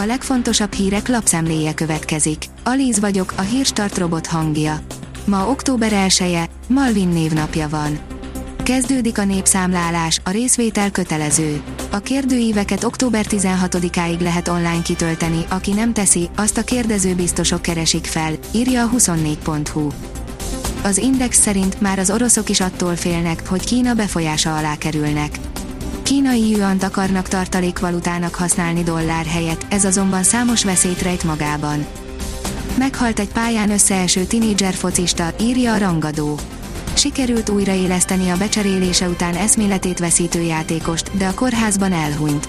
A legfontosabb hírek lapszemléje következik. Alíz vagyok, a Hírstart robot hangja. Ma október 1-e, Malvin névnapja van. Kezdődik a népszámlálás, a részvétel kötelező. A kérdőíveket október 16-áig lehet online kitölteni, aki nem teszi, azt a kérdező biztosok keresik fel, írja a 24.hu. Az Index szerint már az oroszok is attól félnek, hogy Kína befolyása alá kerülnek. Kínai yuant akarnak tartalékvalutának használni dollár helyett, ez azonban számos veszélyt rejt magában. Meghalt egy pályán összeeső tinédzser focista, írja a rangadó. Sikerült újraéleszteni a becserélése után eszméletét veszítő játékost, de a kórházban elhunyt.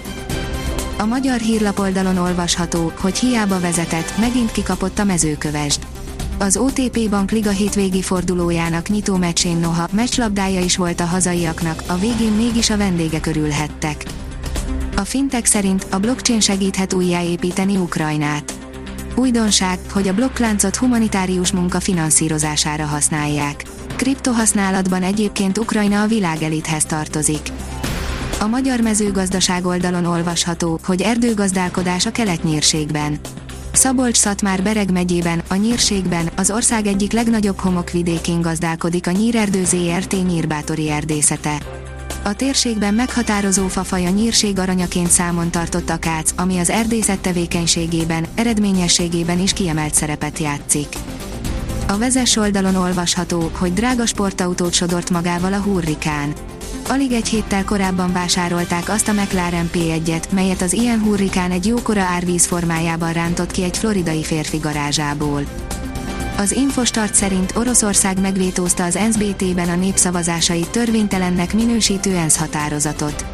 A magyar hírlapoldalon olvasható, hogy hiába vezetett, megint kikapott a Mezőkövesd. Az OTP Bank Liga hétvégi fordulójának nyitó meccsén noha meccslabdája is volt a hazaiaknak, a végén mégis a vendégek örülhettek. A fintech szerint a blockchain segíthet újjáépíteni Ukrajnát. Újdonság, hogy a blokkláncot humanitárius munka finanszírozására használják. Kriptohasználatban egyébként Ukrajna a világelithez tartozik. A magyar mezőgazdaság oldalon olvasható, hogy erdőgazdálkodás a Kelet-Nyírségben. Szabolcs-Szatmár-Bereg megyében, a Nyírségben, az ország egyik legnagyobb homokvidékén gazdálkodik a Nyírdő ZRT nyírbátori erdészete. A térségben meghatározó fafaja Nyírség aranyaként számon tartott akác, ami az erdészet tevékenységében, eredményességében is kiemelt szerepet játszik. A Vezess oldalon olvasható, hogy drága sportautót sodort magával a hurrikán. Alig egy héttel korábban vásárolták azt a McLaren P1-et, melyet az Ian hurrikán egy jókora árvíz formájában rántott ki egy floridai férfi garázsából. Az Infostart szerint Oroszország megvétózta az ENSZ-BT-ben a népszavazásait törvénytelennek minősítő ENSZ határozatot.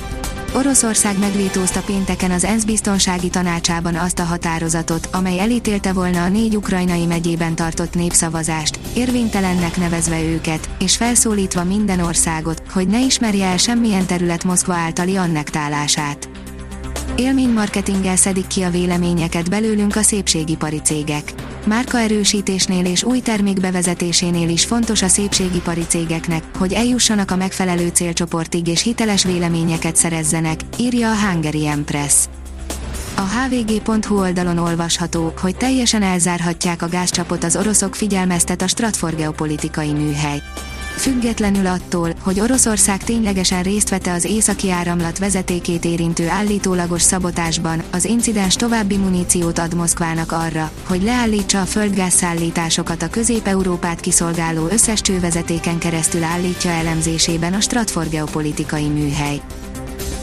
Oroszország megvétózta pénteken az ENSZ biztonsági tanácsában azt a határozatot, amely elítélte volna a 4 ukrajnai megyében tartott népszavazást, érvénytelennek nevezve őket, és felszólítva minden országot, hogy ne ismerje el semmilyen terület Moszkva általi annektálását. Élménymarketinggel szedik ki a véleményeket belőlünk a szépségipari cégek. Márkaerősítésnél és új termék bevezetésénél is fontos a szépségipari cégeknek, hogy eljussanak a megfelelő célcsoportig és hiteles véleményeket szerezzenek, írja a Hangeri Empress. A hvg.hu oldalon olvasható, hogy teljesen elzárhatják a gázcsapot az oroszok, figyelmeztet a Stratfor geopolitikai műhely. Függetlenül attól, hogy Oroszország ténylegesen részt vette az északi áramlat vezetékét érintő állítólagos szabotásban, az incidens további muníciót ad Moszkvának arra, hogy leállítsa a földgázszállításokat a Közép-Európát kiszolgáló összes csővezetéken keresztül, állítja elemzésében a Stratfor geopolitikai műhely.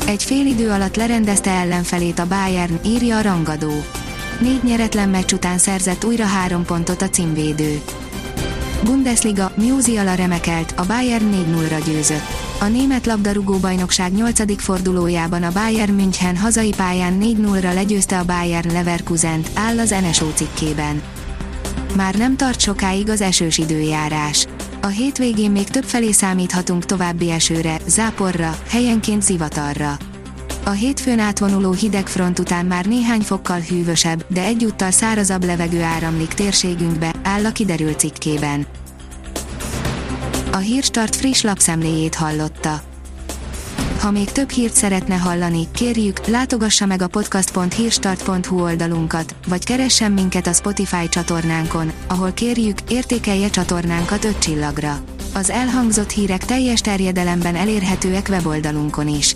Egy fél idő alatt lerendezte ellenfelét a Bayern, írja a rangadó. 4 nyeretlen meccs után szerzett újra 3 pontot a címvédő. Bundesliga, Musiala remekelt, a Bayern 4-0-ra győzött. A német labdarúgó-bajnokság 8. fordulójában a Bayern München hazai pályán 4-0-ra legyőzte a Bayern Leverkusent, áll az NSO cikkében. Már nem tart sokáig az esős időjárás. A hétvégén még többfelé számíthatunk további esőre, záporra, helyenként zivatarra. A hétfőn átvonuló hideg front után már néhány fokkal hűvösebb, de egyúttal szárazabb levegő áramlik térségünkbe, áll a kiderült cikkében. A Hírstart friss lapszemléjét hallotta. Ha még több hírt szeretne hallani, kérjük, látogassa meg a podcast.hírstart.hu oldalunkat, vagy keressen minket a Spotify csatornánkon, ahol kérjük, értékelje csatornánkat 5 csillagra. Az elhangzott hírek teljes terjedelemben elérhetőek weboldalunkon is.